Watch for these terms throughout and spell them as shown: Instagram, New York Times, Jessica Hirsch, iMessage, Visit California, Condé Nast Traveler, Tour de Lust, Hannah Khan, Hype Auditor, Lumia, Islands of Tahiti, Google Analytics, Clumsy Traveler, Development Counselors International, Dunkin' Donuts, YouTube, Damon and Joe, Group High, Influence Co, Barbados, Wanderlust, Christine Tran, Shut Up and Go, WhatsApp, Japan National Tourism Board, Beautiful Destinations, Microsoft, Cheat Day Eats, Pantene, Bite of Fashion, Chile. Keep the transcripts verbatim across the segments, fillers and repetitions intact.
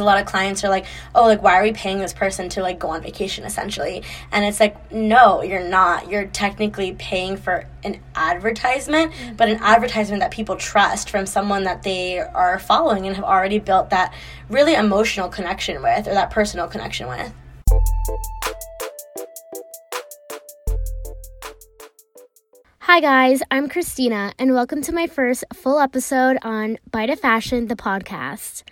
A lot of clients are like, oh, like, why are we paying this person to, like, go on vacation, essentially? And it's like, no, you're not. You're technically paying for an advertisement, mm-hmm. but an advertisement that people trust from someone that they are following and have already built that really emotional connection with, or that personal connection with. Hi guys, I'm Christina, and welcome to my first full episode on Bite of Fashion, the podcast.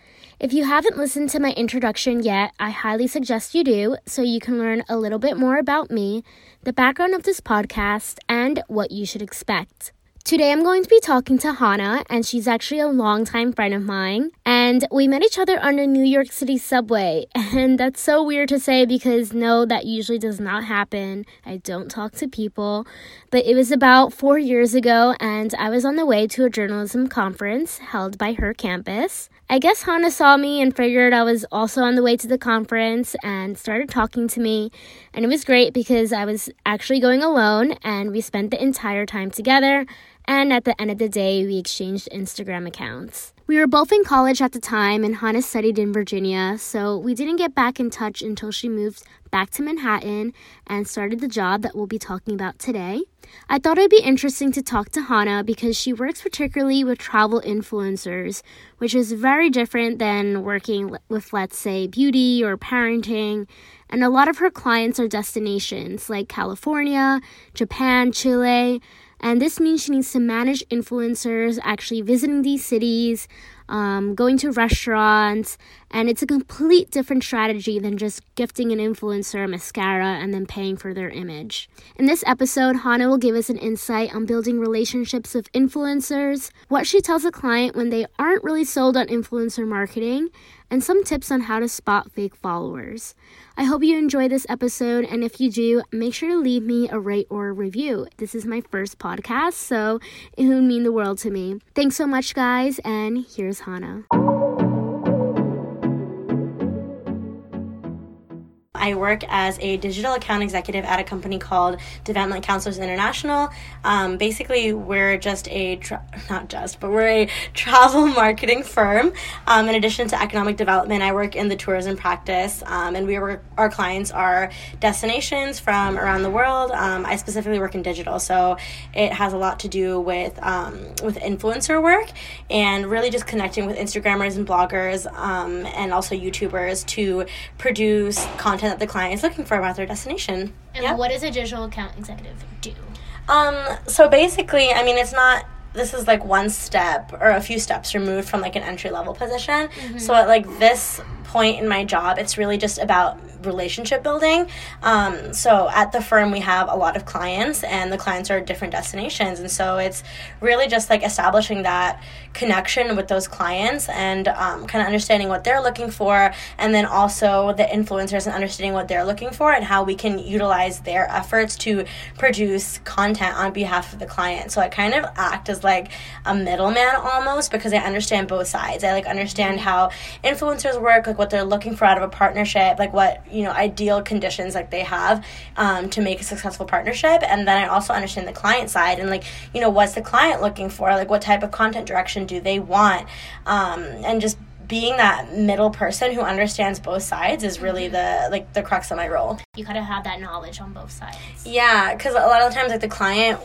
If you haven't listened to my introduction yet, I highly suggest you do, so you can learn a little bit more about me, the background of this podcast, and what you should expect. Today I'm going to be talking to Hannah, and she's actually a longtime friend of mine, and we met each other on the New York City subway, and that's so weird to say because no, that usually does not happen. I don't talk to people, but it was about four years ago, and I was on the way to a journalism conference held by her campus. I guess Hannah saw me and figured I was also on the way to the conference and started talking to me, and it was great because I was actually going alone, and we spent the entire time together. And at the end of the day, we exchanged Instagram accounts. We were both in college at the time, and Hannah studied in Virginia, so we didn't get back in touch until she moved back to Manhattan and started the job that we'll be talking about today. I thought it would be interesting to talk to Hannah because she works particularly with travel influencers, which is very different than working with, let's say, beauty or parenting. And a lot of her clients are destinations like California, Japan, Chile. And this means she needs to manage influencers actually visiting these cities, um, going to restaurants, and it's a complete different strategy than just gifting an influencer a mascara and then paying for their image. In this episode, Hannah will give us an insight on building relationships with influencers, what she tells a client when they aren't really sold on influencer marketing, and some tips on how to spot fake followers. I hope you enjoy this episode, and if you do, make sure to leave me a rate or a review. This is my first podcast, so it would mean the world to me. Thanks so much, guys, and here's Hannah. I work as a digital account executive at a company called Development Counselors International. Um, basically, we're just a, tra- not just, but we're a travel marketing firm. Um, in addition to economic development, I work in the tourism practice, um, and we work, our clients are destinations from around the world. Um, I specifically work in digital, so it has a lot to do with, um, with influencer work and really just connecting with Instagrammers and bloggers um, and also YouTubers to produce content that the client is looking for about their destination. And yep. What does a digital account executive do? Um, so basically, I mean, it's not, this is like one step or a few steps removed from like an entry-level position. Mm-hmm. So at like this point in my job, it's really just about relationship building. Um, so at the firm, we have a lot of clients, and the clients are different destinations. And so it's really just like establishing that connection with those clients and um, kind of understanding what they're looking for. And then also the influencers and understanding what they're looking for and how we can utilize their efforts to produce content on behalf of the client. So I kind of act as like a middleman almost, because I understand both sides. I like understand how influencers work, like what they're looking for out of a partnership, like what, you know, ideal conditions like they have um, to make a successful partnership. And then I also understand the client side and like, you know, what's the client looking for? Like what type of content direction do they want? Um, and just being that middle person who understands both sides is really the like the crux of my role. You kind of have that knowledge on both sides. Yeah, because a lot of the times like the client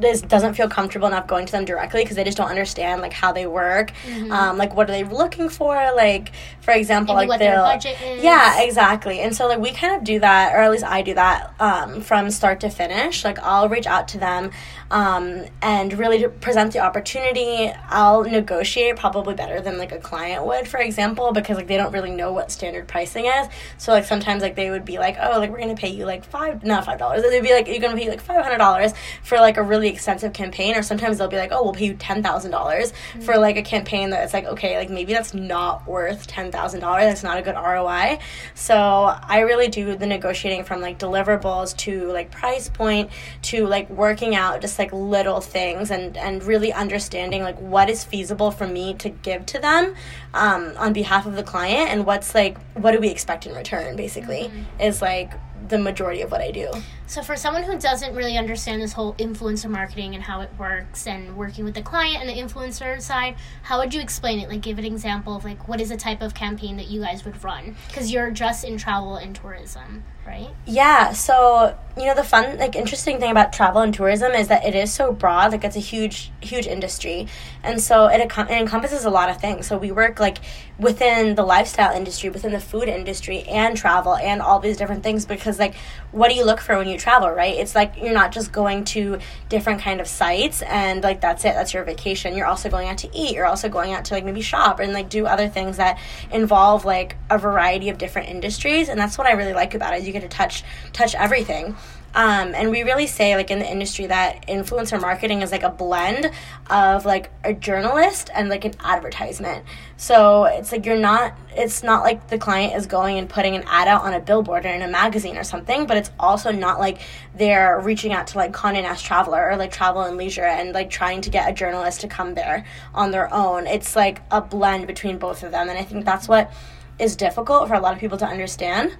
this doesn't feel comfortable enough going to them directly because they just don't understand like how they work. Mm-hmm. Um, like what are they looking for? Like for example, maybe like what their budget is. Yeah, exactly. And so like we kind of do that, or at least I do that um, from start to finish. Like I'll reach out to them um, and really to present the opportunity. I'll negotiate probably better than like a client would, for example, because like they don't really know what standard pricing is. So like sometimes like they would be like, oh, like we're gonna pay you like five, not five dollars. They'd be like, you're gonna pay like five hundred dollars for like a really extensive campaign, or sometimes they'll be like, oh, we'll pay you ten thousand dollars for like a campaign that it's like, okay, like maybe that's not worth ten thousand dollars, that's not a good R O I. So I really do the negotiating from like deliverables to like price point to like working out just like little things and and really understanding like what is feasible for me to give to them um on behalf of the client, and what's like what do we expect in return basically. Mm-hmm. Is like the majority of what I do. So for someone who doesn't really understand this whole influencer marketing and how it works and working with the client and the influencer side, how would you explain it? Like, give an example of, like, what is the type of campaign that you guys would run? Because you're just in travel and tourism, right? Yeah. So, you know, the fun, like, interesting thing about travel and tourism is that it is so broad. Like, it's a huge, huge industry. And so it, it encompasses a lot of things. So we work, like, within the lifestyle industry, within the food industry, and travel, and all these different things. Because, like, what do you look for when you travel, right? It's like you're not just going to different kind of sites and, like, that's it, that's your vacation. You're also going out to eat, you're also going out to, like, maybe shop and, like, do other things that involve, like, a variety of different industries. And that's what I really like about it, is you get to touch touch everything. Um, and we really say, like, in the industry, that influencer marketing is, like, a blend of, like, a journalist and, like, an advertisement. So it's, like, you're not, it's not like the client is going and putting an ad out on a billboard or in a magazine or something, but it's also not like they're reaching out to, like, Condé Nast Traveler or, like, Travel and Leisure and, like, trying to get a journalist to come there on their own. It's, like, a blend between both of them, and I think that's what is difficult for a lot of people to understand.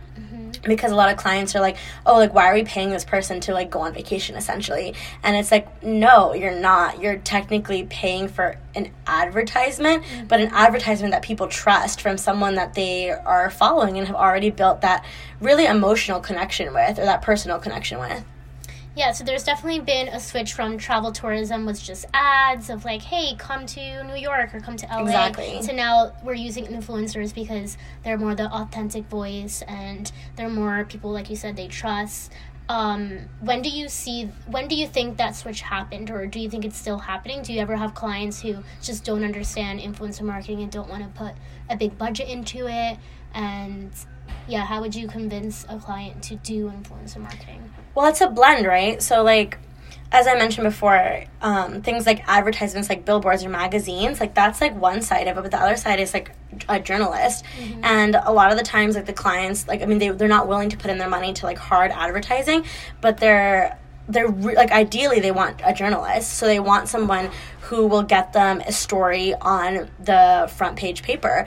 Because a lot of clients are like, oh, like, why are we paying this person to, like, go on vacation, essentially? And it's like, no, you're not. You're technically paying for an advertisement, mm-hmm. but an advertisement that people trust from someone that they are following and have already built that really emotional connection with, or that personal connection with. Yeah, so there's definitely been a switch from travel tourism was just ads of, like, hey, come to New York or come to L A. Exactly. So now we're using influencers because they're more the authentic voice, and they're more people, like you said, they trust. Um, when do you see, when do you think that switch happened, or do you think it's still happening? Do you ever have clients who just don't understand influencer marketing and don't want to put a big budget into it? And yeah, how would you convince a client to do influencer marketing? Well, it's a blend, right? So, like, as I mentioned before, um, things like advertisements, like billboards or magazines, like, that's, like, one side of it, but the other side is, like, a journalist. Mm-hmm. And a lot of the times, like, the clients, like, I mean, they, they're not willing to put in their money to, like, hard advertising, but they're... They're re- like ideally they want a journalist, so they want someone who will get them a story on the front page paper.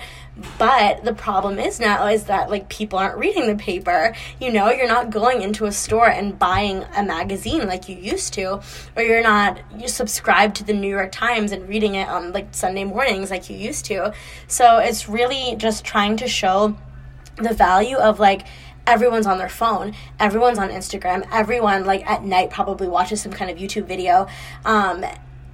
But the problem is now is that, like, people aren't reading the paper. You know, you're not going into a store and buying a magazine like you used to, or you're not you subscribe to the New York Times and reading it on, like, Sunday mornings like you used to. So it's really just trying to show the value of, like, everyone's on their phone, everyone's on Instagram, everyone, like, at night probably watches some kind of YouTube video, um,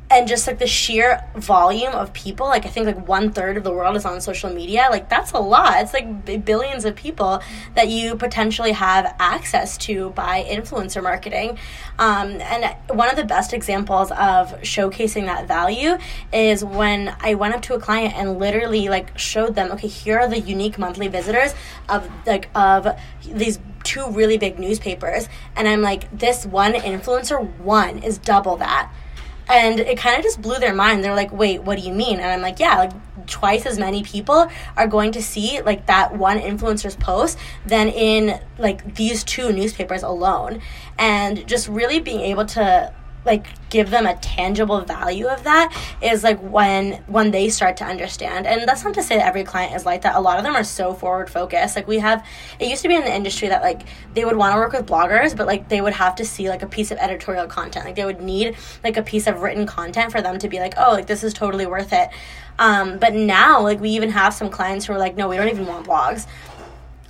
and just, like, the sheer volume of people, like, I think, like, one-third of the world is on social media. Like, that's a lot. It's, like, b- billions of people that you potentially have access to by influencer marketing. Um, and one of the best examples of showcasing that value is when I went up to a client and literally, like, showed them, okay, here are the unique monthly visitors of, like, of these two really big newspapers. And I'm like, this one influencer, one, is double that. And it kind of just blew their mind. They're like, wait, what do you mean? And I'm like, yeah, like, twice as many people are going to see, like, that one influencer's post than in, like, these two newspapers alone. And just really being able to, like, give them a tangible value of that is, like, when when they start to understand. And that's not to say that every client is like that. A lot of them are so forward focused. Like, we have, it used to be in the industry that, like, they would want to work with bloggers, but, like, they would have to see, like, a piece of editorial content. Like, they would need, like, a piece of written content for them to be like, oh, like, this is totally worth it. Um, but now, like, we even have some clients who are like, no, we don't even want blogs.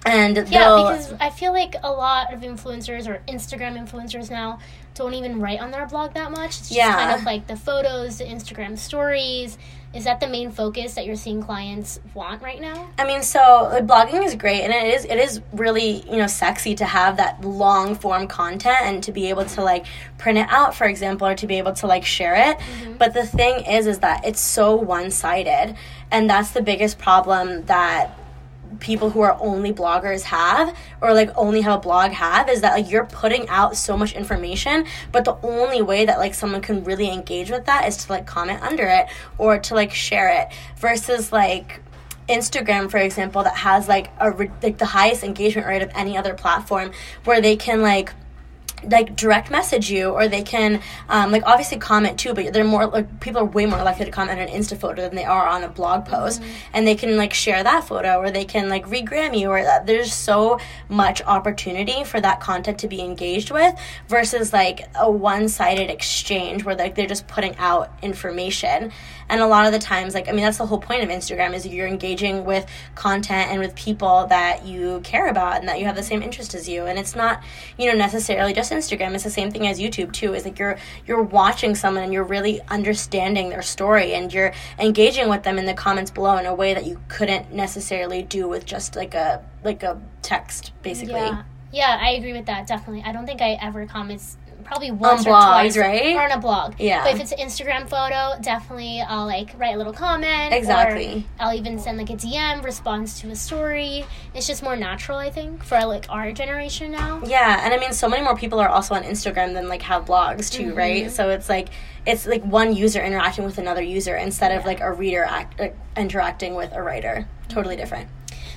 And yeah, because I feel like a lot of influencers or Instagram influencers now don't even write on their blog that much. It's just yeah. kind of like the photos, the Instagram stories. Is that the main focus that you're seeing clients want right now? I mean, so, like, blogging is great, and it is it is really, you know, sexy to have that long form content and to be able to, like, print it out, for example, or to be able to, like, share it. Mm-hmm. But the thing is, is that it's so one sided, and that's the biggest problem that people who are only bloggers have, or, like, only have a blog have, is that, like, you're putting out so much information, but the only way that, like, someone can really engage with that is to, like, comment under it or to, like, share it, versus, like, Instagram, for example, that has, like, a, like, the highest engagement rate of any other platform, where they can, like, like direct message you, or they can um, like obviously comment too, but they're more like, people are way more likely to comment on an Insta photo than they are on a blog post, mm-hmm. and they can like share that photo, or they can like regram you, or that. There's so much opportunity for that content to be engaged with versus like a one-sided exchange where like they're just putting out information. And a lot of the times, like, I mean, that's the whole point of Instagram, is you're engaging with content and with people that you care about and that you have the same interest as you. And it's not, you know, necessarily just Instagram. It's the same thing as YouTube too. Is like you're you're watching someone and you're really understanding their story, and you're engaging with them in the comments below in a way that you couldn't necessarily do with just like a like a text, basically. Yeah, yeah, I agree with that, definitely. I don't think I ever comment. Probably once on or blogs, twice, right? Or on a blog. Yeah. But if it's an Instagram photo, definitely I'll like write a little comment. Exactly. Or I'll even send like a D M response to a story. It's just more natural, I think, for like our generation now. Yeah, and I mean, so many more people are also on Instagram than like have blogs too, mm-hmm. right? So it's like it's like one user interacting with another user instead of yeah. like a reader act, like, interacting with a writer. Mm-hmm. Totally different.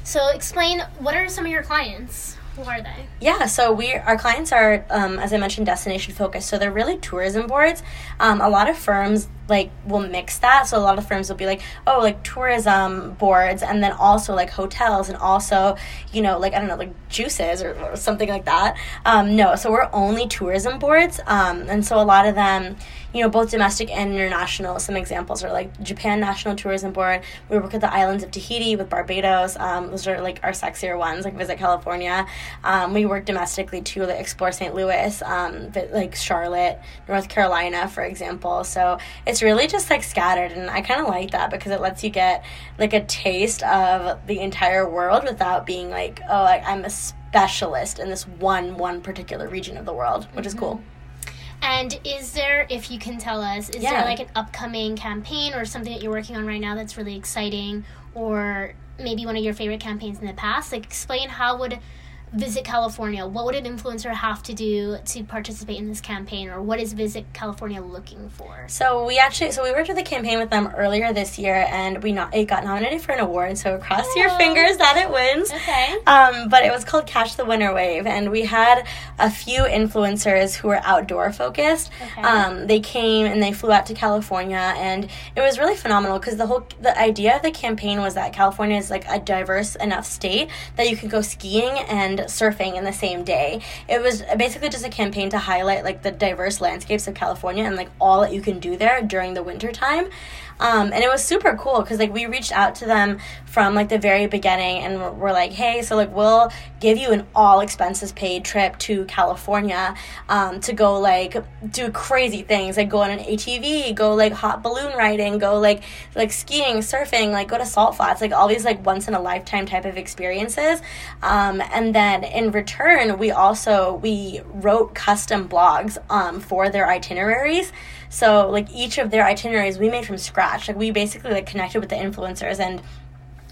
So explain, what are some of your clients? Who are they? Yeah, so we our clients are, um, as I mentioned, destination focused. So they're really tourism boards. Um, a lot of firms like will mix that. So a lot of firms will be like, oh, like tourism boards, and then also like hotels, and also, you know, like I don't know, like juices or, or something like that. Um, no, so we're only tourism boards, um, and so a lot of them, you know, both domestic and international. Some examples are like Japan National Tourism Board. We work with the Islands of Tahiti, with Barbados. Um, those are like our sexier ones, like Visit California. Um, we work domestically too, like Explore Saint Louis, um, like Charlotte, North Carolina, for example. So it's really just like scattered, and I kind of like that because it lets you get like a taste of the entire world without being like, oh, I, I'm a specialist in this one one particular region of the world, which mm-hmm. is cool. And is there, if you can tell us, is yeah. there like an upcoming campaign or something that you're working on right now that's really exciting, or maybe one of your favorite campaigns in the past? Like explain how would Visit California, what would an influencer have to do to participate in this campaign, or what is Visit California looking for? So we actually, so we worked with a campaign with them earlier this year, and we not, it got nominated for an award, so cross oh. your fingers that it wins. Okay. Um, but it was called Catch the Winter Wave, and we had a few influencers who were outdoor focused. Okay. Um, they came and they flew out to California, and it was really phenomenal because the whole, the idea of the campaign was that California is like a diverse enough state that you can go skiing and surfing in the same day. It was basically just a campaign to highlight like the diverse landscapes of California and like all that you can do there during the winter time. Um, and it was super cool because like we reached out to them from like the very beginning, and we're, we're like, hey, so like we'll give you an all expenses paid trip to California, um, to go like do crazy things, like go on an A T V, go like hot balloon riding, go like like skiing, surfing, like go to salt flats, like all these like once in a lifetime type of experiences. Um, and then in return, we also we wrote custom blogs um, for their itineraries. So like each of their itineraries we made from scratch. Like we basically like connected with the influencers and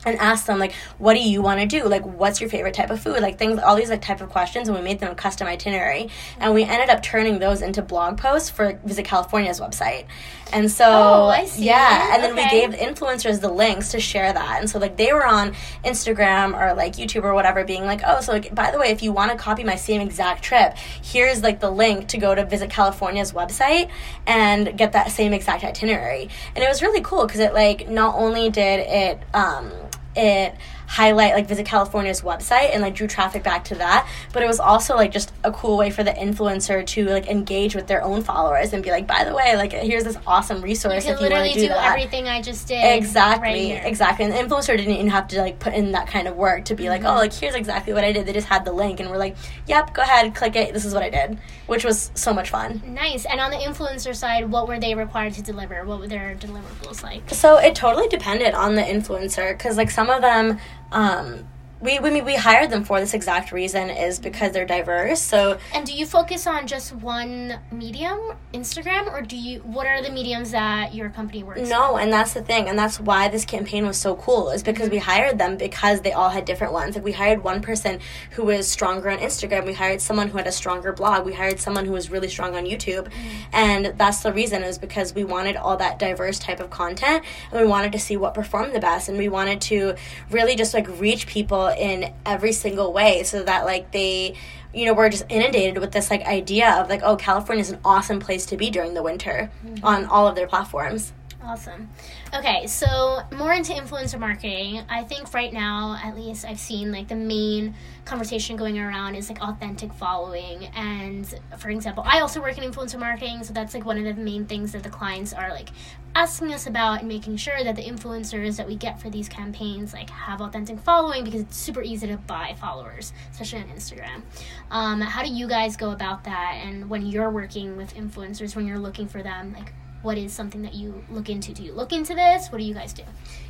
and asked them like, what do you want to do? Like, what's your favorite type of food? Like things, all these like type of questions, and we made them a custom itinerary. Mm-hmm. And we ended up turning those into blog posts for Visit California's website. And so, oh, I see. Yeah, and then okay. we gave influencers the links to share that. And so, like, they were on Instagram or, like, YouTube or whatever being like, oh, so, like, by the way, if you want to copy my same exact trip, here's, like, the link to go to Visit California's website and get that same exact itinerary. And it was really cool because it, like, not only did it, um, it... highlight like Visit California's website and like drew traffic back to that, but it was also like just a cool way for the influencer to like engage with their own followers and be like, by the way, like here's this awesome resource you if you want to do, do that. You literally do everything I just did. Exactly, right exactly. And the influencer didn't even have to like put in that kind of work to be mm-hmm. like, oh, like here's exactly what I did. They just had the link and we're like, yep, go ahead, click it. This is what I did, which was so much fun. Nice. And on the influencer side, what were they required to deliver? What were their deliverables like? So it totally depended on the influencer because like some of them. Um, we we we hired them for this exact reason is because they're diverse. So and do you focus on just one medium, Instagram, or do you? What are the mediums that your company works? No, with? And that's the thing, and that's why this campaign was so cool. Is because mm-hmm. we hired them because they all had different ones. Like we hired one person who was stronger on Instagram. We hired someone who had a stronger blog. We hired someone who was really strong on YouTube, mm-hmm. and that's the reason is because we wanted all that diverse type of content, and we wanted to see what performed the best, and we wanted to really just like reach people people in every single way, so that, like, they, you know, we're just inundated with this, like, idea of, like, oh, California is an awesome place to be during the winter mm-hmm. on all of their platforms. Awesome. Okay, so more into influencer marketing. I think right now, at least, I've seen, like, the main conversation going around is, like, authentic following. And, for example, I also work in influencer marketing, so that's, like, one of the main things that the clients are, like, asking us about, and making sure that the influencers that we get for these campaigns, like, have authentic following, because it's super easy to buy followers, especially on Instagram. Um, how do you guys go about that? And when you're working with influencers, when you're looking for them, like, what is something that you look into? Do you look into this? What do you guys do?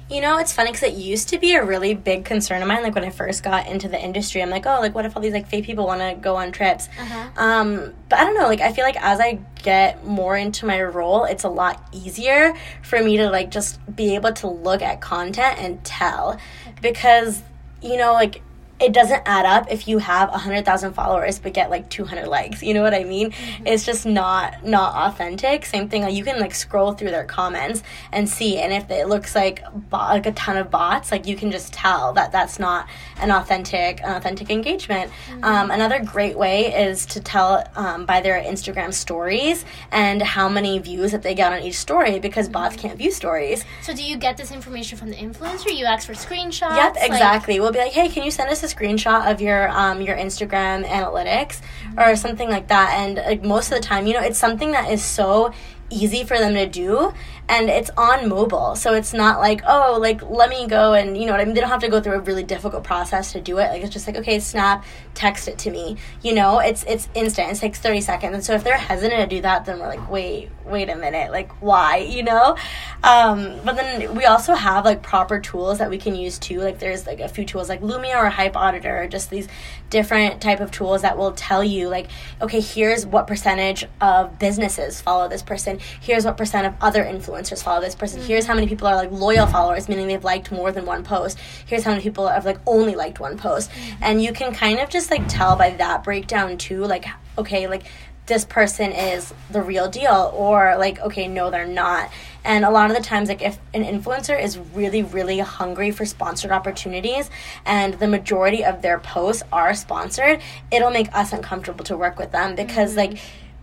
You know, it's funny because it used to be a really big concern of mine. Like, when I first got into the industry, I'm like, oh, like, what if all these, like, fake people want to go on trips? Uh-huh. Um, but I don't know. Like, I feel like as I get more into my role, it's a lot easier for me to, like, just be able to look at content and tell. Okay. Because, you know, like, it doesn't add up if you have one hundred thousand followers but get, like, two hundred likes. You know what I mean? Mm-hmm. It's just not not authentic. Same thing. Like, you can, like, scroll through their comments and see. And if it looks like bo- like a ton of bots, like, you can just tell that that's not an authentic an authentic engagement. Mm-hmm. Um, another great way is to tell um, by their Instagram stories and how many views that they get on each story, because mm-hmm. bots can't view stories. So do you get this information from the influencer? You ask for screenshots? Yep, exactly. Like, we'll be like, hey, can you send us a screenshot of your um your Instagram analytics mm-hmm. or something like that. And, like, most of the time, you know, it's something that is so easy for them to do, and it's on mobile, so it's not like, oh, like, let me go and, you know what I mean, they don't have to go through a really difficult process to do it. Like, it's just like, okay, snap, text it to me, you know. It's it's instant. It takes thirty seconds. And so if they're hesitant to do that, then we're like, wait wait a minute, like, why, you know? Um but then we also have, like, proper tools that we can use too. Like, there's, like, a few tools like Lumia or Hype Auditor, or just these different type of tools that will tell you, like, okay, here's what percentage of businesses follow this person, here's what percent of other influencers follow this person, mm-hmm. here's how many people are, like, loyal followers, meaning they've liked more than one post, here's how many people have, like, only liked one post. Mm-hmm. And you can kind of just, like, tell by that breakdown too, like, okay, like, this person is the real deal, or, like, okay, no, they're not. And a lot of the times, like, if an influencer is really, really hungry for sponsored opportunities, and the majority of their posts are sponsored, it'll make us uncomfortable to work with them, because, mm-hmm. like,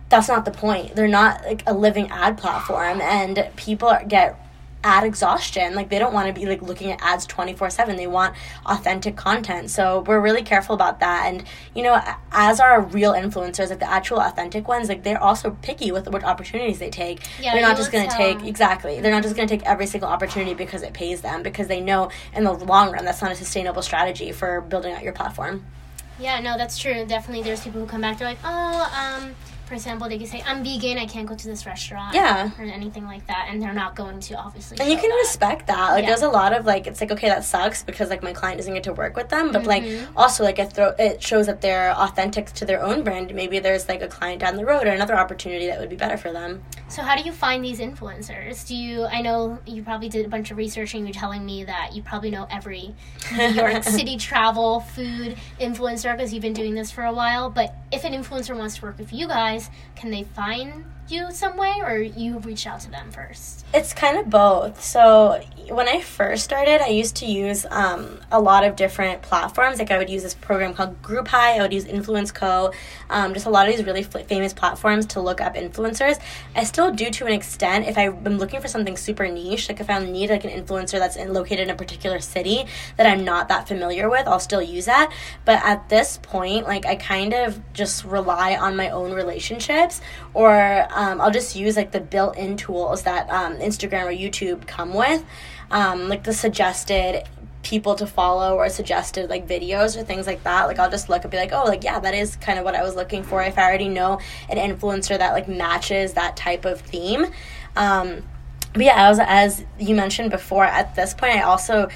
that's not the point. They're not, like, a living ad platform, and people are, get ad exhaustion. Like, they don't want to be, like, looking at ads twenty-four seven. They want authentic content. So we're really careful about that. And, you know, as are real influencers, like, the actual authentic ones, like, they're also picky with what opportunities they take. Yeah, they're not just going to take exactly they're not just going to take every single opportunity because it pays them, because they know in the long run that's not a sustainable strategy for building out your platform. Yeah, no, that's true. Definitely there's people who come back, they're like, oh um for example, they could say, I'm vegan, I can't go to this restaurant. Yeah. Or anything like that. And they're not going to, obviously. And you can that. respect that. Like, yeah. There's a lot of, like, it's like, okay, that sucks because, like, my client doesn't get to work with them. But, mm-hmm. like, also, like, it, thro- it shows that they're authentic to their own brand. Maybe there's, like, a client down the road or another opportunity that would be better for them. So how do you find these influencers? Do you, I know you probably did a bunch of research, and you're telling me that you probably know every New York City travel food influencer because you've been doing this for a while. But if an influencer wants to work with you guys, can they find you some way, or you reach out to them first? It's kind of both. So when I first started, I used to use um, a lot of different platforms. Like, I would use this program called Group High. I would use Influence Co. Um, just a lot of these really f- famous platforms to look up influencers. I still do to an extent if I'm looking for something super niche. Like, if I need, like, an influencer that's in, located in a particular city that I'm not that familiar with, I'll still use that. But at this point, like, I kind of just rely on my own relationships, or Um, I'll just use, like, the built-in tools that um, Instagram or YouTube come with, um, like the suggested people to follow or suggested, like, videos or things like that. Like, I'll just look and be like, oh, like, yeah, that is kind of what I was looking for. If I already know an influencer that, like, matches that type of theme. Um, but, yeah, as, as you mentioned before, at this point I also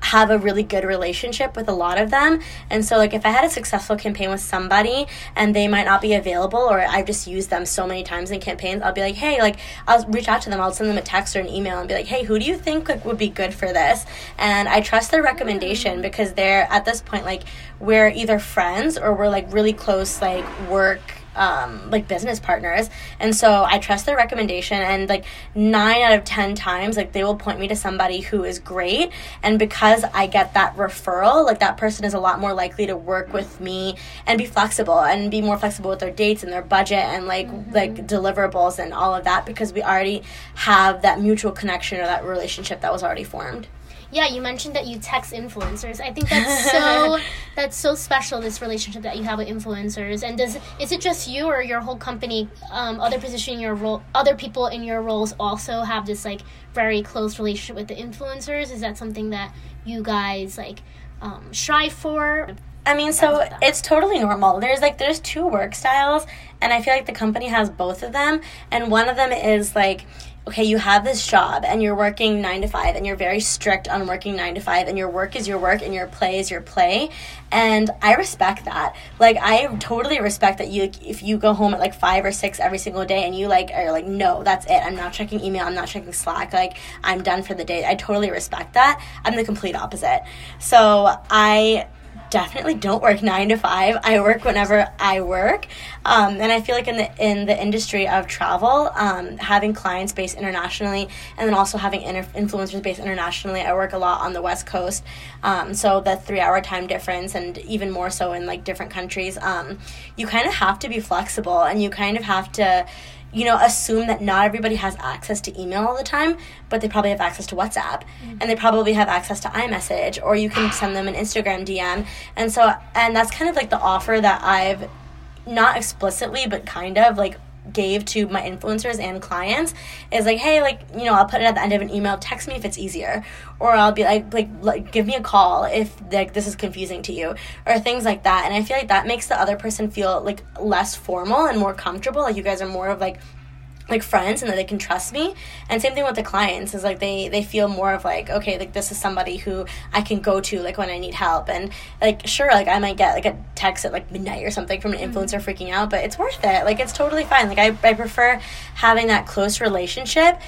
have a really good relationship with a lot of them. And so, like, if I had a successful campaign with somebody and they might not be available, or I've just used them so many times in campaigns, I'll be like, hey, like, I'll reach out to them, I'll send them a text or an email and be like, hey, who do you think, like, would be good for this? And I trust their recommendation, because they're, at this point, like, we're either friends or we're, like, really close, like, work um, like business partners. And so I trust their recommendation, and like nine out of ten times, like they will point me to somebody who is great. And because I get that referral, like that person is a lot more likely to work with me and be flexible and be more flexible with their dates and their budget and like, mm-hmm. like deliverables and all of that, because we already have that mutual connection or that relationship that was already formed. Yeah, you mentioned that you text influencers. I think that's so that's so special, this relationship that you have with influencers. And does is it just you or your whole company, um, other position in your role, other people in your roles also have this like very close relationship with the influencers? Is that something that you guys like um, strive for? I mean, so it's totally normal. There's like there's two work styles, and I feel like the company has both of them. And one of them is like, okay, you have this job and you're working nine to five and you're very strict on working nine to five and your work is your work and your play is your play. And I respect that. Like, I totally respect that you, like, if you go home at like five or six every single day and you like are like, no, that's it. I'm not checking email. I'm not checking Slack. Like, I'm done for the day. I totally respect that. I'm the complete opposite. So I definitely don't work nine to five. I work whenever I work. Um, and I feel like in the in the industry of travel, um, having clients based internationally and then also having inter- influencers based internationally, I work a lot on the West Coast. Um, so the three-hour time difference, and even more so in like different countries, um, you kind of have to be flexible, and you kind of have to, you know, assume that not everybody has access to email all the time, but they probably have access to WhatsApp, mm-hmm. and they probably have access to iMessage, or you can send them an Instagram D M. And so, and that's kind of like the offer that I've, not explicitly, but kind of like gave to my influencers and clients, is like, hey, like, you know, I'll put it at the end of an email, text me if it's easier, or I'll be like, like, like give me a call if like this is confusing to you, or things like that. And I feel like that makes the other person feel like less formal and more comfortable, like you guys are more of like like friends and that they can trust me. And same thing with the clients, is like they they feel more of like, okay, like this is somebody who I can go to like when I need help. And like, sure, like I might get like a text at like midnight or something from an influencer mm-hmm. freaking out, but it's worth it. Like, it's totally fine. Like I, I prefer having that close relationship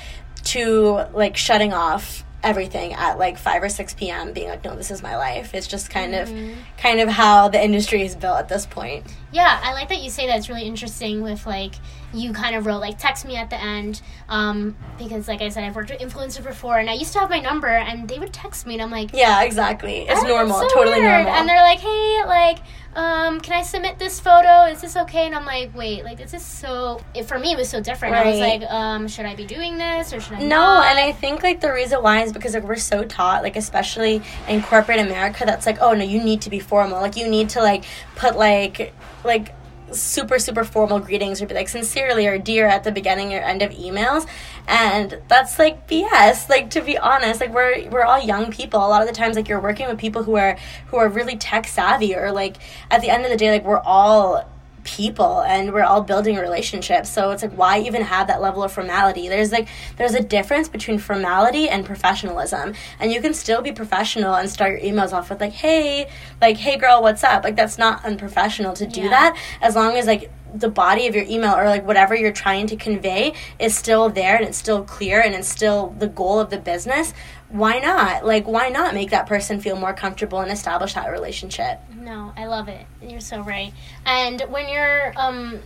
to like shutting off everything at like five or six p.m. being like, no, this is my life. It's just kind mm-hmm. of kind of how the industry is built at this point. Yeah, I like that you say that. It's really interesting with like, you kind of wrote like, text me at the end, um, because like I said, I've worked with influencers before, and I used to have my number, and they would text me, and I'm like, yeah, exactly, it's normal, so totally weird. normal. And they're like, hey, like, um, can I submit this photo? Is this okay? And I'm like, wait, like this is so. It, for me, it was so different. Right. I was like, um, should I be doing this or should I? No, not? And I think like the reason why is because like we're so taught, like especially in corporate America, that's like, oh no, you need to be formal. Like you need to like put like like. super super formal greetings, or be like sincerely or dear at the beginning or end of emails. And that's like B S, like, to be honest. Like we're we're all young people. A lot of the times, like, you're working with people who are who are really tech savvy, or like at the end of the day, like, we're all people and we're all building relationships. So it's like, why even have that level of formality? There's like there's a difference between formality and professionalism, and you can still be professional and start your emails off with like, hey like hey girl, what's up? Like, that's not unprofessional to do yeah. that, as long as like the body of your email or like whatever you're trying to convey is still there and it's still clear and it's still the goal of the business. Why not? Like, why not make that person feel more comfortable and establish that relationship? No, I love it. You're so right. And when you're um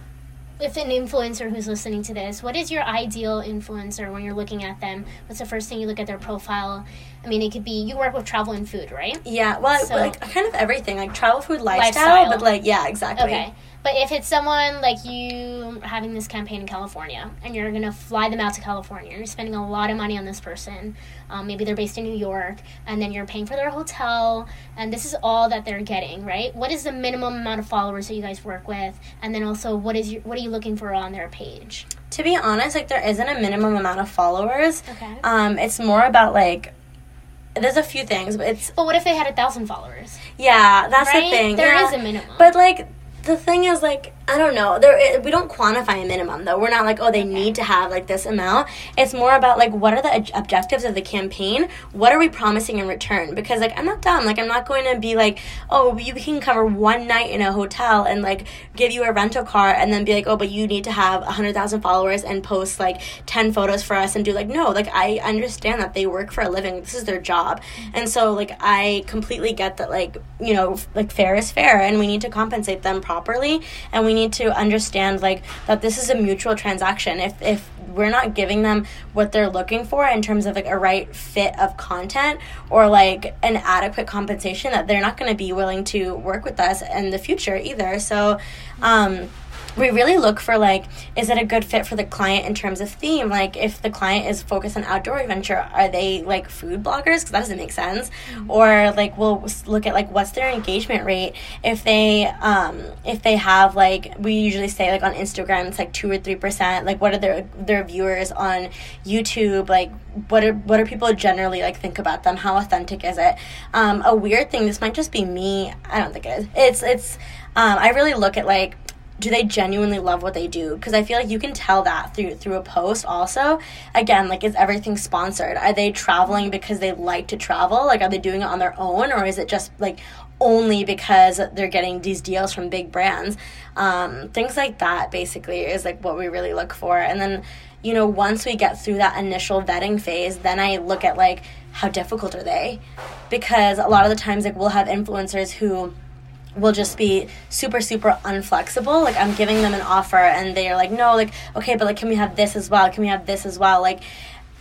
with an influencer who's listening to this, what is your ideal influencer when you're looking at them? What's the first thing you look at their profile? I mean, it could be, you work with travel and food, right? Yeah, well, so, like kind of everything, like travel, food, lifestyle, lifestyle. But like, yeah, exactly. Okay. But if it's someone like you having this campaign in California, and you're going to fly them out to California, and you're spending a lot of money on this person, um, maybe they're based in New York, and then you're paying for their hotel, and this is all that they're getting, right? What is the minimum amount of followers that you guys work with? And then also, what is your, what are you looking for on their page? To be honest, like, there isn't a minimum amount of followers. Okay. Um, it's more about, like, there's a few things, but it's... But what if they had a thousand followers? Yeah, that's right? The thing. There yeah. is a minimum. But, like... The thing is, like, I don't know. There, we don't quantify a minimum, though. We're not like, oh, they need to have, like, this amount. It's more about, like, what are the ad- objectives of the campaign? What are we promising in return? Because, like, I'm not dumb. Like, I'm not going to be like, oh, you can cover one night in a hotel and, like, give you a rental car and then be like, oh, but you need to have one hundred thousand followers and post, like, ten photos for us and do, like, no. Like, I understand that they work for a living. This is their job. And so, like, I completely get that, like, you know, like, fair is fair, and we need to compensate them properly, and we we need to understand, like, that this is a mutual transaction. If if we're not giving them what they're looking for in terms of, like, a right fit of content or, like, an adequate compensation, that they're not going to be willing to work with us in the future either. So, um... we really look for, like, is it a good fit for the client in terms of theme? Like, if the client is focused on outdoor adventure, are they, like, food bloggers? Because that doesn't make sense. Mm-hmm. Or, like, we'll look at, like, what's their engagement rate? If they um, if they have, like, we usually say, like, on Instagram, it's, like, two or three percent. Like, what are their their viewers on YouTube? Like, what are what are people generally, like, think about them? How authentic is it? Um, a weird thing, this might just be me. I don't think it is. It's, it's um, I really look at, like, do they genuinely love what they do? Because I feel like you can tell that through through a post also. Again, like, is everything sponsored? Are they traveling because they like to travel? Like, are they doing it on their own? Or is it just, like, only because they're getting these deals from big brands? Um, things like that, basically, is, like, what we really look for. And then, you know, once we get through that initial vetting phase, then I look at, like, how difficult are they? Because a lot of the times, like, we'll have influencers who will just be super, super unflexible. Like, I'm giving them an offer, and they're like, no, like, okay, but, like, can we have this as well? Can we have this as well? Like,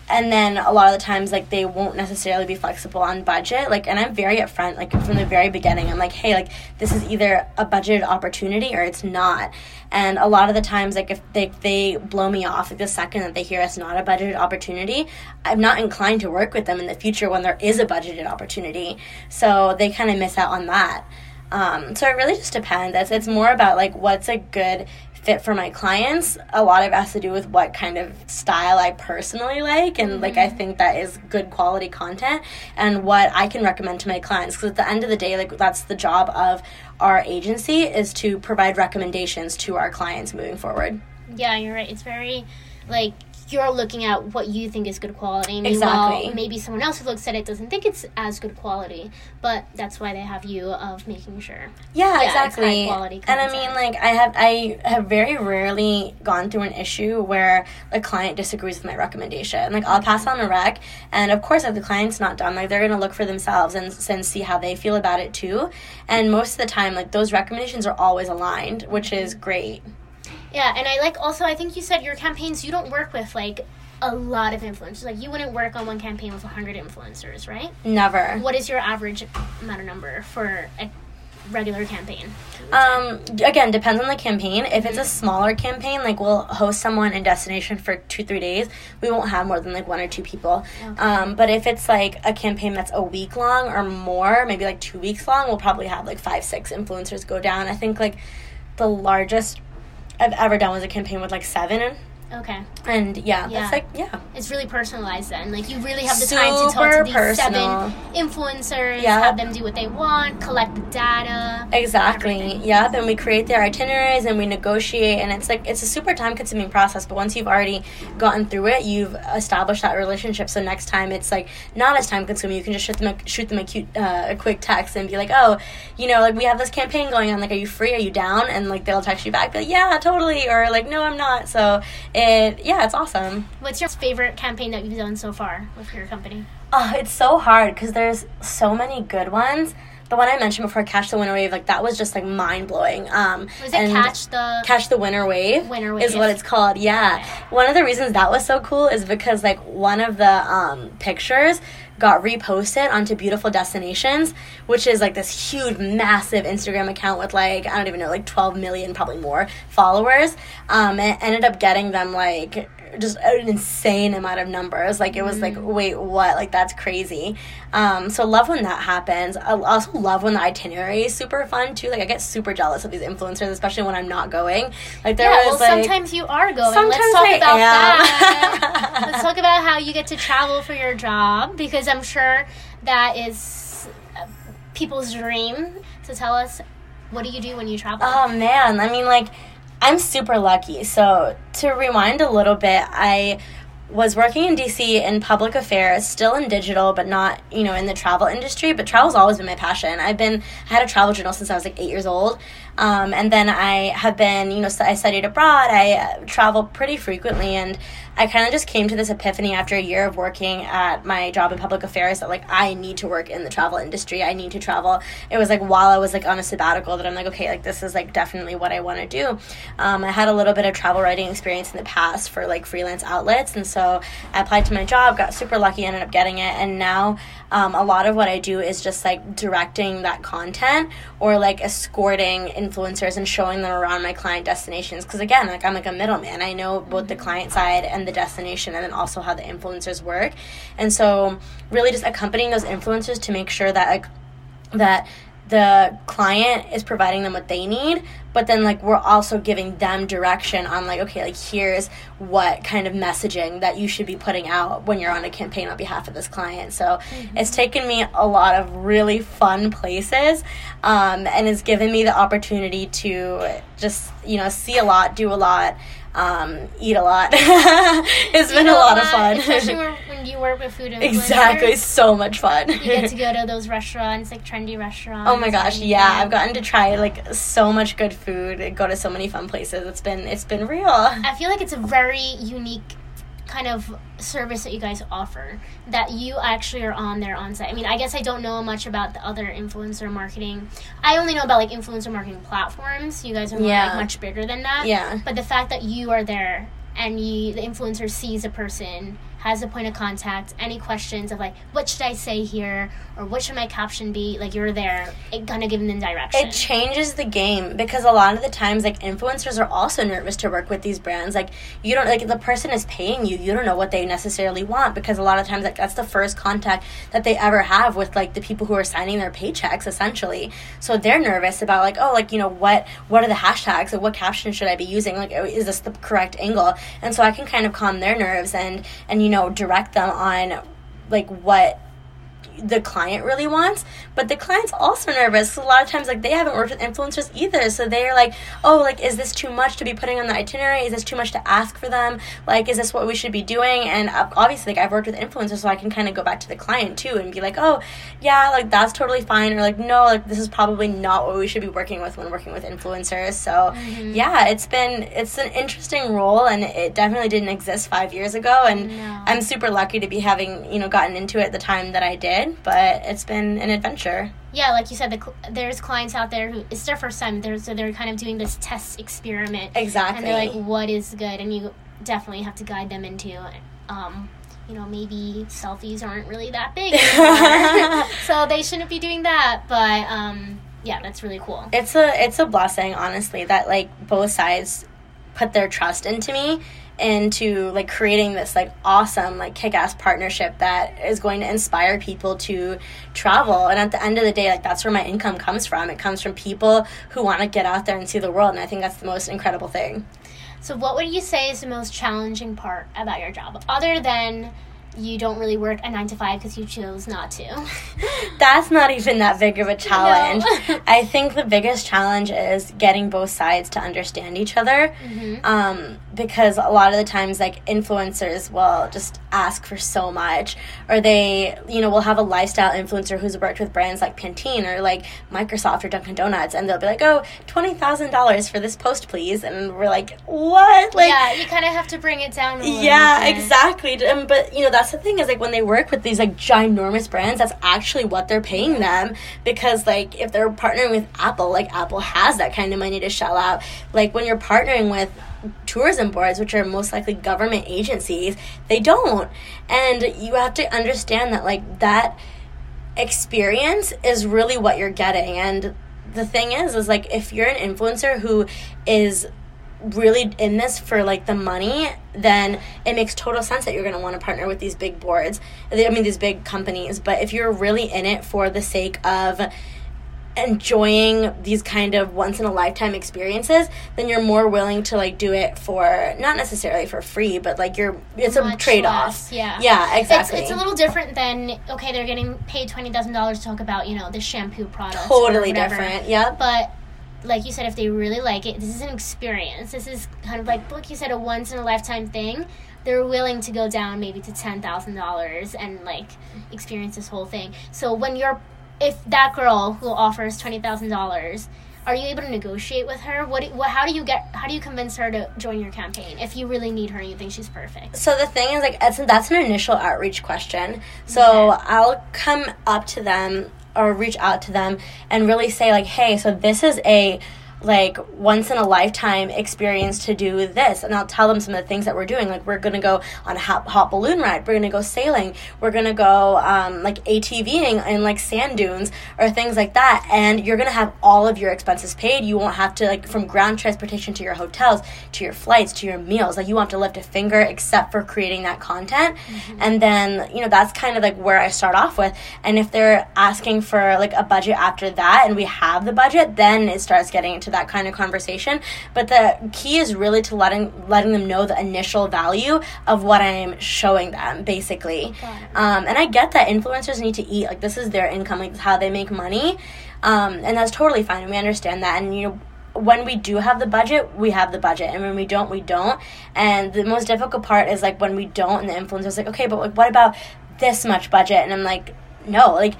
and then a lot of the times, like, they won't necessarily be flexible on budget. Like, and I'm very upfront, like, from the very beginning. I'm like, hey, like, this is either a budgeted opportunity or it's not. And a lot of the times, like, if they, if they blow me off, like, the second that they hear it's not a budgeted opportunity, I'm not inclined to work with them in the future when there is a budgeted opportunity. So they kind of miss out on that. Um, so it really just depends. It's, it's more about, like, what's a good fit for my clients. A lot of it has to do with what kind of style I personally like, and, like, I think that is good quality content, and what I can recommend to my clients. Because at the end of the day, like, that's the job of our agency, is to provide recommendations to our clients moving forward. Yeah, you're right. It's very, like, you're looking at what you think is good quality. Meanwhile, exactly. Maybe someone else who looks at it doesn't think it's as good quality, but that's why they have you of making sure. Yeah, yeah, exactly. It's high quality content. And I mean, like, I have I have very rarely gone through an issue where a client disagrees with my recommendation. Like, I'll pass on a rec, and of course, if the client's not done, like, they're going to look for themselves and, and see how they feel about it too. And most of the time, like, those recommendations are always aligned, which is great. Yeah, and I like also, I think you said your campaigns, you don't work with, like, a lot of influencers. Like, you wouldn't work on one campaign with one hundred influencers, right? Never. What is your average amount of number for a regular campaign? Um, again, depends on the campaign. If it's a smaller campaign, like, we'll host someone in destination for two, three days. We won't have more than, like, one or two people. Okay. Um, but if it's, like, a campaign that's a week long or more, maybe, like, two weeks long, we'll probably have, like, five, six influencers go down. I think, like, the largest I've ever done was a campaign with, like, seven. Okay. And, yeah, yeah. That's, like, yeah. It's really personalized then. Like, you really have the Super time to talk to these personal. seven influencers, yeah. Have them do what they want, collect the data. Exactly. Yeah, then we create their itineraries and we negotiate, and it's, like, it's a super time-consuming process, but once you've already gotten through it, you've established that relationship, so next time it's, like, not as time-consuming. You can just shoot them a, shoot them a, cute, uh, a quick text and be like, oh, you know, like, we have this campaign going on, like, are you free? Are you down? And, like, they'll text you back, be like, yeah, totally, or, like, no, I'm not, so... It, yeah, it's awesome. What's your favorite campaign that you've done so far with your company? Oh, it's so hard because there's so many good ones. The one I mentioned before, Catch the Winter Wave, like, that was just, like, mind-blowing. Um, was it and Catch the... Catch the Winter Wave. Winter Wave. Is what it's called, yeah. Right. One of the reasons that was so cool is because, like, one of the um, pictures got reposted onto Beautiful Destinations, which is, like, this huge, massive Instagram account with, like, I don't even know, like, twelve million, probably more, followers. Um, and it ended up getting them, like... just an insane amount of numbers. Like, it was like, wait, what? Like, that's crazy. Um, so love when that happens. I also love when the itinerary is super fun too. Like, I get super jealous of these influencers, especially when I'm not going. Like, there yeah, was well, like, sometimes you are going. Sometimes Let's talk I about am. that. Let's talk about how you get to travel for your job, because I'm sure that is people's dream. So tell us, what do you do when you travel? Oh man, I mean, like, I'm super lucky. So to rewind a little bit, I was working in D C in public affairs, still in digital, but not, you know, in the travel industry. But travel's always been my passion. I've been, I had a travel journal since I was like eight years old. Um, and then I have been, you know, I studied abroad. I uh, travel pretty frequently, and I kind of just came to this epiphany after a year of working at my job in public affairs that, like, I need to work in the travel industry. I need to travel. It was, like, while I was, like, on a sabbatical that I'm like, okay, like, this is, like, definitely what I want to do. Um, I had a little bit of travel writing experience in the past for, like, freelance outlets, and so I applied to my job, got super lucky, ended up getting it, and now um, a lot of what I do is just, like, directing that content or, like, escorting influencers and showing them around my client destinations, because, again, like, I'm, like, a middleman. I know both the client side and the destination, and then also how the influencers work. And so really just accompanying those influencers to make sure that, like, that the client is providing them what they need, but then, like, we're also giving them direction on, like, okay, like, here's what kind of messaging that you should be putting out when you're on a campaign on behalf of this client. So mm-hmm. It's taken me a lot of really fun places, um, and it's given me the opportunity to just, you know, see a lot, do a lot, Um, eat a lot. It's eat been a lot, lot of fun. Especially when you work with food influencers. Exactly. So much fun. You get to go to those restaurants, like trendy restaurants. Oh my gosh, yeah. I've gotten to try, like, so much good food and go to so many fun places. It's been it's been real. I feel like it's a very unique kind of service that you guys offer, that you actually are on there on site. I mean, I guess I don't know much about the other influencer marketing. I only know about, like, influencer marketing platforms. You guys are more, yeah. like, much bigger than that. Yeah. But the fact that you are there and you, the influencer sees a person, has a point of contact, any questions of, like, what should I say here, or what should my caption be, like, you're there, it kind of giving them direction. It changes the game, because a lot of the times, like, influencers are also nervous to work with these brands. Like, you don't, like, the person is paying you, you don't know what they necessarily want, because a lot of times, like, that's the first contact that they ever have with, like, the people who are signing their paychecks, essentially. So they're nervous about, like, oh, like, you know, what what are the hashtags, like, what caption should I be using, like, is this the correct angle? And so I can kind of calm their nerves and, and you know, direct them on, like, what the client really wants. But the client's also nervous. So a lot of times, like, they haven't worked with influencers either, so they're like, oh, like, is this too much to be putting on the itinerary? Is this too much to ask for them? Like, is this what we should be doing? And obviously, like, I've worked with influencers, so I can kind of go back to the client too and be like, oh yeah, like, that's totally fine, or like, no, like, this is probably not what we should be working with when working with influencers. So mm-hmm. yeah, it's been it's an interesting role, and it definitely didn't exist five years ago, and no. I'm super lucky to be having, you know, gotten into it the time that I did. But it's been an adventure. Yeah, like you said, the cl- there's clients out there who, it's their first time, they're, so they're kind of doing this test experiment. Exactly. And they're like, what is good? And you definitely have to guide them into, um, you know, maybe selfies aren't really that big anymore. So they shouldn't be doing that. But, um, yeah, that's really cool. It's a, it's a blessing, honestly, that, like, both sides put their trust into me, into, like, creating this, like, awesome, like, kick-ass partnership that is going to inspire people to travel. And at the end of the day, like, that's where my income comes from. It comes from people who want to get out there and see the world, and I think that's the most incredible thing. So what would you say is the most challenging part about your job, other than you don't really work a nine to five because you chose not to? That's not even that big of a challenge. No. I think the biggest challenge is getting both sides to understand each other, mm-hmm. um, because a lot of the times, like, influencers will just ask for so much, or they, you know, will have a lifestyle influencer who's worked with brands like Pantene or, like, Microsoft or Dunkin' Donuts, and they'll be like, oh, twenty thousand dollars for this post, please, and we're like, what? Like, yeah, you kind of have to bring it down a little. Yeah, bit. Exactly. Um, but, you know, that's That's the thing is, like, when they work with these, like, ginormous brands, that's actually what they're paying them, because, like, if they're partnering with Apple, like, Apple has that kind of money to shell out. Like, when you're partnering with tourism boards, which are most likely government agencies, they don't. And you have to understand that, like, that experience is really what you're getting. And the thing is, is, like, if you're an influencer who is really in this for, like, the money, then it makes total sense that you're going to want to partner with these big boards, I mean, these big companies. But if you're really in it for the sake of enjoying these kind of once-in-a-lifetime experiences, then you're more willing to, like, do it for, not necessarily for free, but, like, you're, it's much a trade-off. Less, yeah. Yeah, exactly. It's, it's a little different than, okay, they're getting paid twenty thousand dollars to talk about, you know, this shampoo product. Totally different, yeah. But like you said, if they really like it, this is an experience. This is kind of like, like you said, a once-in-a-lifetime thing. They're willing to go down maybe to ten thousand dollars and, like, experience this whole thing. So when you're, if that girl who offers twenty thousand dollars Are you able to negotiate with her? What, what? How do you get? How do you convince her to join your campaign if you really need her and you think she's perfect? So the thing is, like, that's, that's an initial outreach question. So okay. I'll come up to them or reach out to them and really say, like, hey, so this is a, like, once-in-a-lifetime experience to do this. And I'll tell them some of the things that we're doing. Like, we're going to go on a hot, hot balloon ride. We're going to go sailing. We're going to go, um, like, ATVing in, like, sand dunes or things like that. And you're going to have all of your expenses paid. You won't have to, like, from ground transportation to your hotels, to your flights, to your meals. Like, you won't have to lift a finger except for creating that content. Mm-hmm. And then, you know, that's kind of, like, where I start off with. And if they're asking for, like, a budget after that and we have the budget, then it starts getting into that kind of conversation. But the key is really to letting letting them know the initial value of what I'm showing them, basically. Okay. Um, and I get that influencers need to eat. Like, this is their income. Like, how they make money. Um, and that's totally fine. And we understand that. And, you know, when we do have the budget, we have the budget. And when we don't, we don't. And the most difficult part is, like, when we don't and the influencer's like, okay, but, like, what about this much budget? And I'm like, no, like,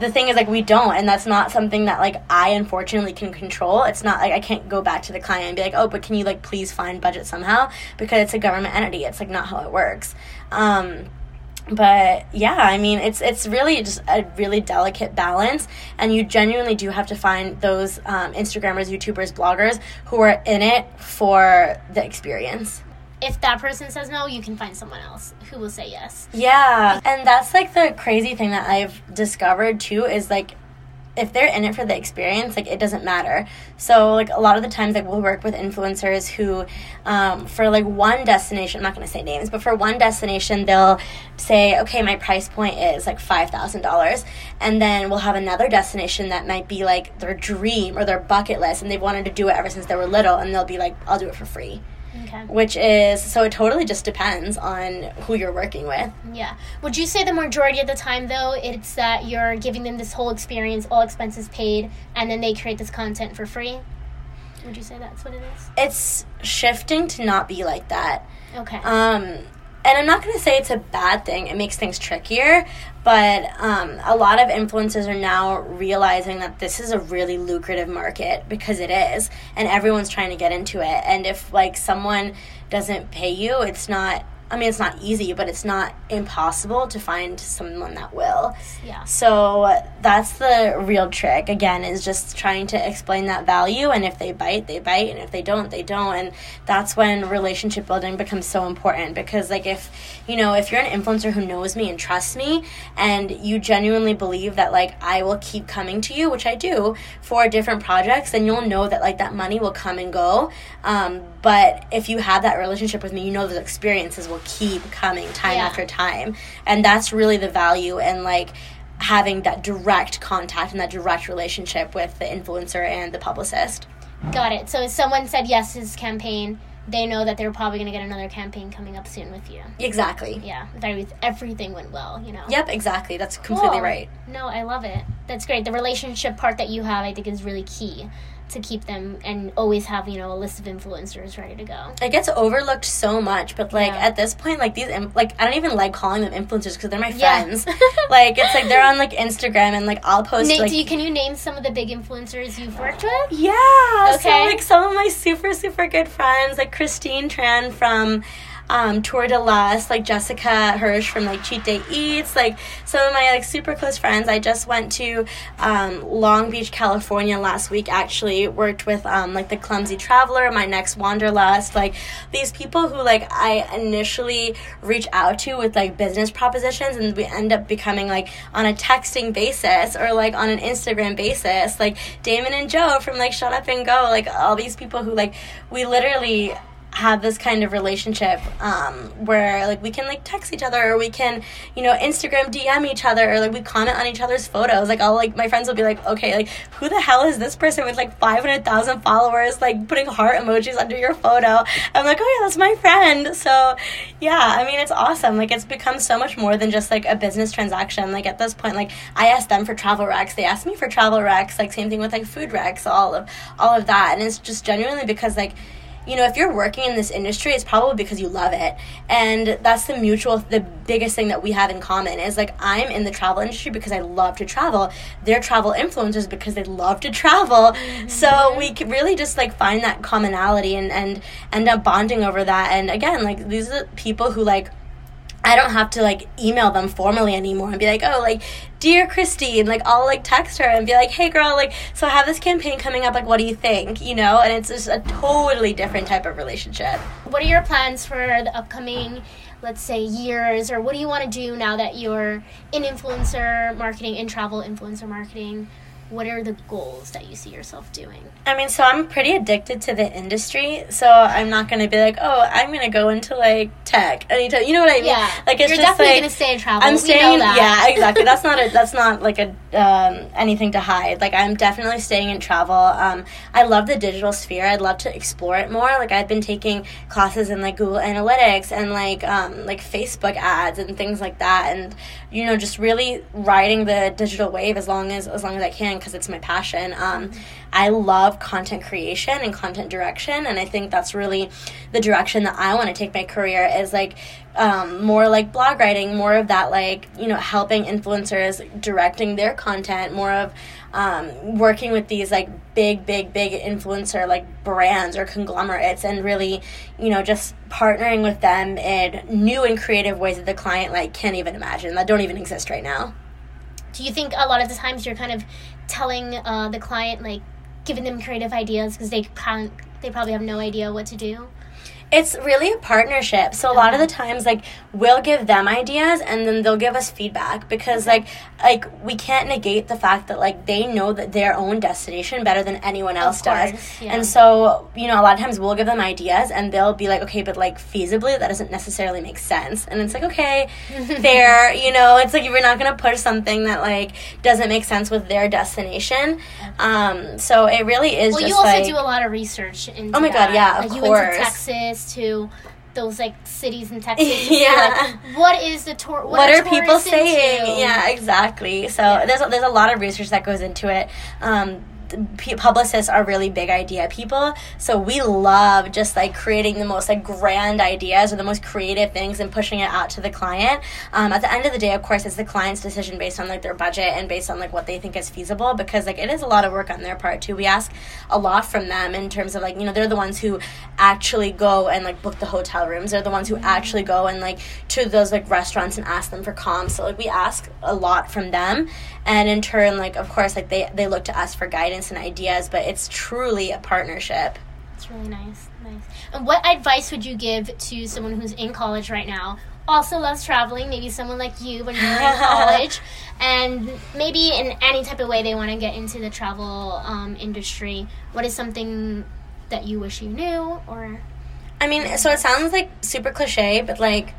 the thing is, like, we don't, and that's not something that, like, I unfortunately can control. It's not like I can't go back to the client and be like, oh, but can you, like, please find budget somehow, because it's a government entity. It's, like, not how it works. Um, but yeah, I mean, it's it's really just a really delicate balance, and you genuinely do have to find those um, Instagrammers, YouTubers, bloggers who are in it for the experience. If that person says no, you can find someone else who will say yes. Yeah. And that's, like, the crazy thing that I've discovered, too, is, like, if they're in it for the experience, like, it doesn't matter. So, like, a lot of the times, like, we'll work with influencers who, um, for, like, one destination, I'm not going to say names, but for one destination, they'll say, okay, my price point is, like, five thousand dollars. And then we'll have another destination that might be, like, their dream or their bucket list, and they've wanted to do it ever since they were little, and they'll be like, I'll do it for free. Okay. Which is, so it totally just depends on who you're working with. Yeah. Would you say the majority of the time, though, it's that you're giving them this whole experience, all expenses paid, and then they create this content for free? Would you say that's what it is? It's shifting to not be like that. Okay. Um... And I'm not going to say it's a bad thing. It makes things trickier. But um, a lot of influencers are now realizing that this is a really lucrative market, because it is. And everyone's trying to get into it. And if, like, someone doesn't pay you, it's not... I mean, it's not easy, but it's not impossible to find someone that will. Yeah. So that's the real trick, again, is just trying to explain that value. And if they bite, they bite. And if they don't, they don't. And that's when relationship building becomes so important. Because, like, if, you know, if you're an influencer who knows me and trusts me, and you genuinely believe that, like, I will keep coming to you, which I do, for different projects, then you'll know that, like, that money will come and go. Um, but if you have that relationship with me, you know those experiences will keep coming time yeah. after time. And that's really the value in, like, having that direct contact and that direct relationship with the influencer and the publicist. Got it. So if someone said yes to this campaign, they know that they're probably going to get another campaign coming up soon with you. Exactly. Yeah. If everything went well, you know. Yep, exactly. That's completely cool. Right. No, I love it. That's great. The relationship part that you have, I think, is really key to keep them, and always have, you know, a list of influencers ready to go. It gets overlooked so much, but, like, yeah. at this point, like, these, like, I don't even like calling them influencers, because they're my yeah. friends. Like, it's, like, they're on, like, Instagram, and, like, I'll post, Nate, like... Do you, can you name some of the big influencers you've worked with? Yeah! Okay. So, like, some of my super, super good friends, like, Christine Tran from... Um, Tour de Lust, like Jessica Hirsch from, like, Cheat Day Eats, like, some of my, like, super close friends. I just went to um, Long Beach, California last week, actually, worked with, um, like, the Clumsy Traveler, my next Wanderlust, like, these people who, like, I initially reach out to with, like, business propositions, and we end up becoming, like, on a texting basis, or, like, on an Instagram basis, like, Damon and Joe from, like, Shut Up and Go, like, all these people who, like, we literally... have this kind of relationship um, where, like, we can, like, text each other, or we can, you know, Instagram D M each other, or, like, we comment on each other's photos. Like, I'll, like, my friends will be like, okay, like, who the hell is this person with, like, five hundred thousand followers, like, putting heart emojis under your photo? I'm like, oh, yeah, that's my friend. So, yeah, I mean, it's awesome. Like, it's become so much more than just, like, a business transaction. Like, at this point, like, I asked them for travel recs. They asked me for travel recs. Like, same thing with, like, food recs, all of, all of that. And it's just genuinely because, like, you know, if you're working in this industry, it's probably because you love it. And that's the mutual, the biggest thing that we have in common is, like, I'm in the travel industry because I love to travel. They're travel influencers because they love to travel. Mm-hmm. So we could really just, like, find that commonality and, and end up bonding over that. And again, like, these are people who, like, I don't have to, like, email them formally anymore and be like, oh, like, dear Christine, like, I'll, like, text her and be like, hey, girl, like, so I have this campaign coming up, like, what do you think, you know? And it's just a totally different type of relationship. What are your plans for the upcoming, let's say, years, or what do you want to do now that you're in influencer marketing, in travel influencer marketing? What are the goals that you see yourself doing? I mean, so I'm pretty addicted to the industry, so I'm not going to be like, oh, I'm going to go into, like, tech anytime. You know what I mean? Yeah. Like, it's You're just, definitely like, going to stay in travel. I'm we staying, know that. Yeah, exactly. That's not, a, that's not like, a um, anything to hide. Like, I'm definitely staying in travel. Um, I love the digital sphere. I'd love to explore it more. Like, I've been taking classes in, like, Google Analytics and, like, um, like Facebook ads and things like that, and, you know, just really riding the digital wave as long as, as, long as I can, because it's my passion. Um, I love content creation and content direction, and I think that's really the direction that I want to take my career is, like, um, more, like, blog writing, more of that, like, you know, helping influencers, directing their content, more of um, working with these, like, big, big, big influencer, like, brands or conglomerates, and really, you know, just partnering with them in new and creative ways that the client, like, can't even imagine, that don't even exist right now. Do you think a lot of the times you're kind of telling uh, the client, like, giving them creative ideas because they can't, they probably have no idea what to do? It's really a partnership. So a lot of the times, like, we'll give them ideas and then they'll give us feedback, because, like, like we can't negate the fact that, like, they know that their own destination better than anyone else does. Yeah. And so, you know, a lot of times we'll give them ideas and they'll be like, okay, but, like, feasibly that doesn't necessarily make sense. And it's like, okay, fair, you know, it's like you're not going to push something that, like, doesn't make sense with their destination. Um, so it really is well, just, Well, you also like, do a lot of research into Oh, my that. God, yeah, of like, course. You went to Texas, to those, like, cities in Texas. Yeah. Like, what is the tour? What, what are, are people saying? Into? Yeah, exactly. So yeah. there's a, there's a lot of research that goes into it. Um, publicists are really big idea people, so we love just, like, creating the most, like, grand ideas or the most creative things and pushing it out to the client. Um, at the end of the day, of course, it's the client's decision based on, like, their budget and based on, like, what they think is feasible, because, like, it is a lot of work on their part too. We ask a lot from them in terms of, like, you know, they're the ones who actually go and, like, book the hotel rooms. They're the ones who actually go and, like, to those, like, restaurants and ask them for comps. So, like, we ask a lot from them, and in turn, like, of course, like, they, they look to us for guidance and ideas, but it's truly a partnership. It's really nice. Nice. And what advice would you give to someone who's in college right now, also loves traveling, maybe someone like you when you're in college, and maybe in any type of way they want to get into the travel um, industry? What is something that you wish you knew? Or, I mean, so it sounds like super cliche, but, like,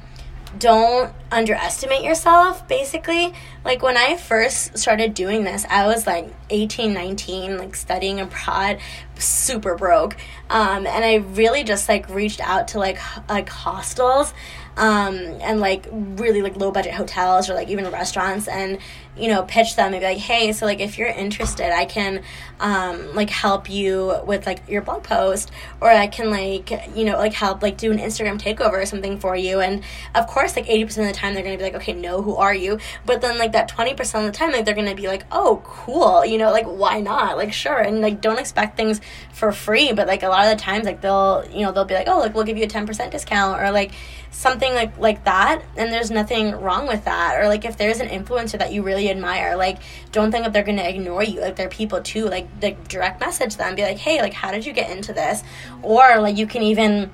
don't underestimate yourself, basically. Like, when I first started doing this, I was, like, eighteen, nineteen, like, studying abroad, super broke. Um, and I really just, like, reached out to, like, h- like hostels um, and, like, really, like, low-budget hotels or, like, even restaurants, and, you know, pitched them and be like, hey, so, like, if you're interested, I can, um, like, help you with, like, your blog post, or I can, like, you know, like, help, like, do an Instagram takeover or something for you. And, of course, like, eighty percent of the time they're going to be like, okay, no, who are you? But then, like, that twenty percent of the time, like, they're going to be like, oh, cool, you know, like, why not? Like, sure. And, like, don't expect things for free, but, like, a lot of the times, like, they'll, you know, they'll be like, oh, like, we'll give you a ten percent discount, or, like, something like, like that, and there's nothing wrong with that. Or, like, if there's an influencer that you really admire, like, don't think that they're going to ignore you. Like, they're people too. Like, like, direct message them, be like, hey, like, how did you get into this? Or, like, you can even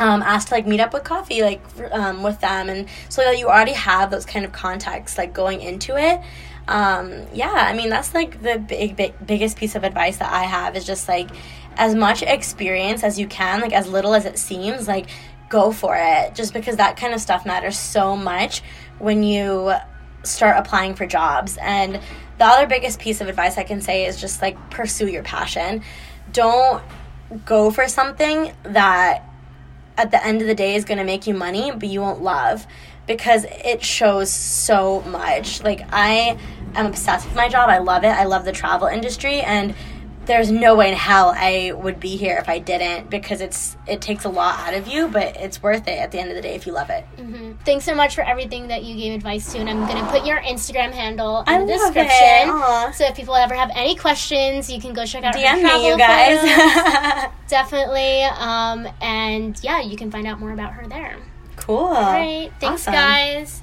Um, asked to, like, meet up with coffee, like, um, with them, and so that you already have those kind of contacts, like, going into it. Um, yeah, I mean, that's, like, the big, big, biggest piece of advice that I have is just, like, as much experience as you can, like, as little as it seems, like, go for it, just because that kind of stuff matters so much when you start applying for jobs. And the other biggest piece of advice I can say is just, like, pursue your passion. Don't go for something that at the end of the day is going to make you money, but you won't love, because it shows so much. Like, I am obsessed with my job. I love it. I love the travel industry, and there's no way in hell I would be here if I didn't, because it's it takes a lot out of you, but it's worth it at the end of the day if you love it. Mm-hmm. Thanks so much for everything that you gave advice to, and I'm going to put your Instagram handle in I the description. So if people ever have any questions, you can go check out D M her travel me, you guys. Definitely. Um, and, yeah, you can find out more about her there. Cool. All right. Thanks, awesome. guys.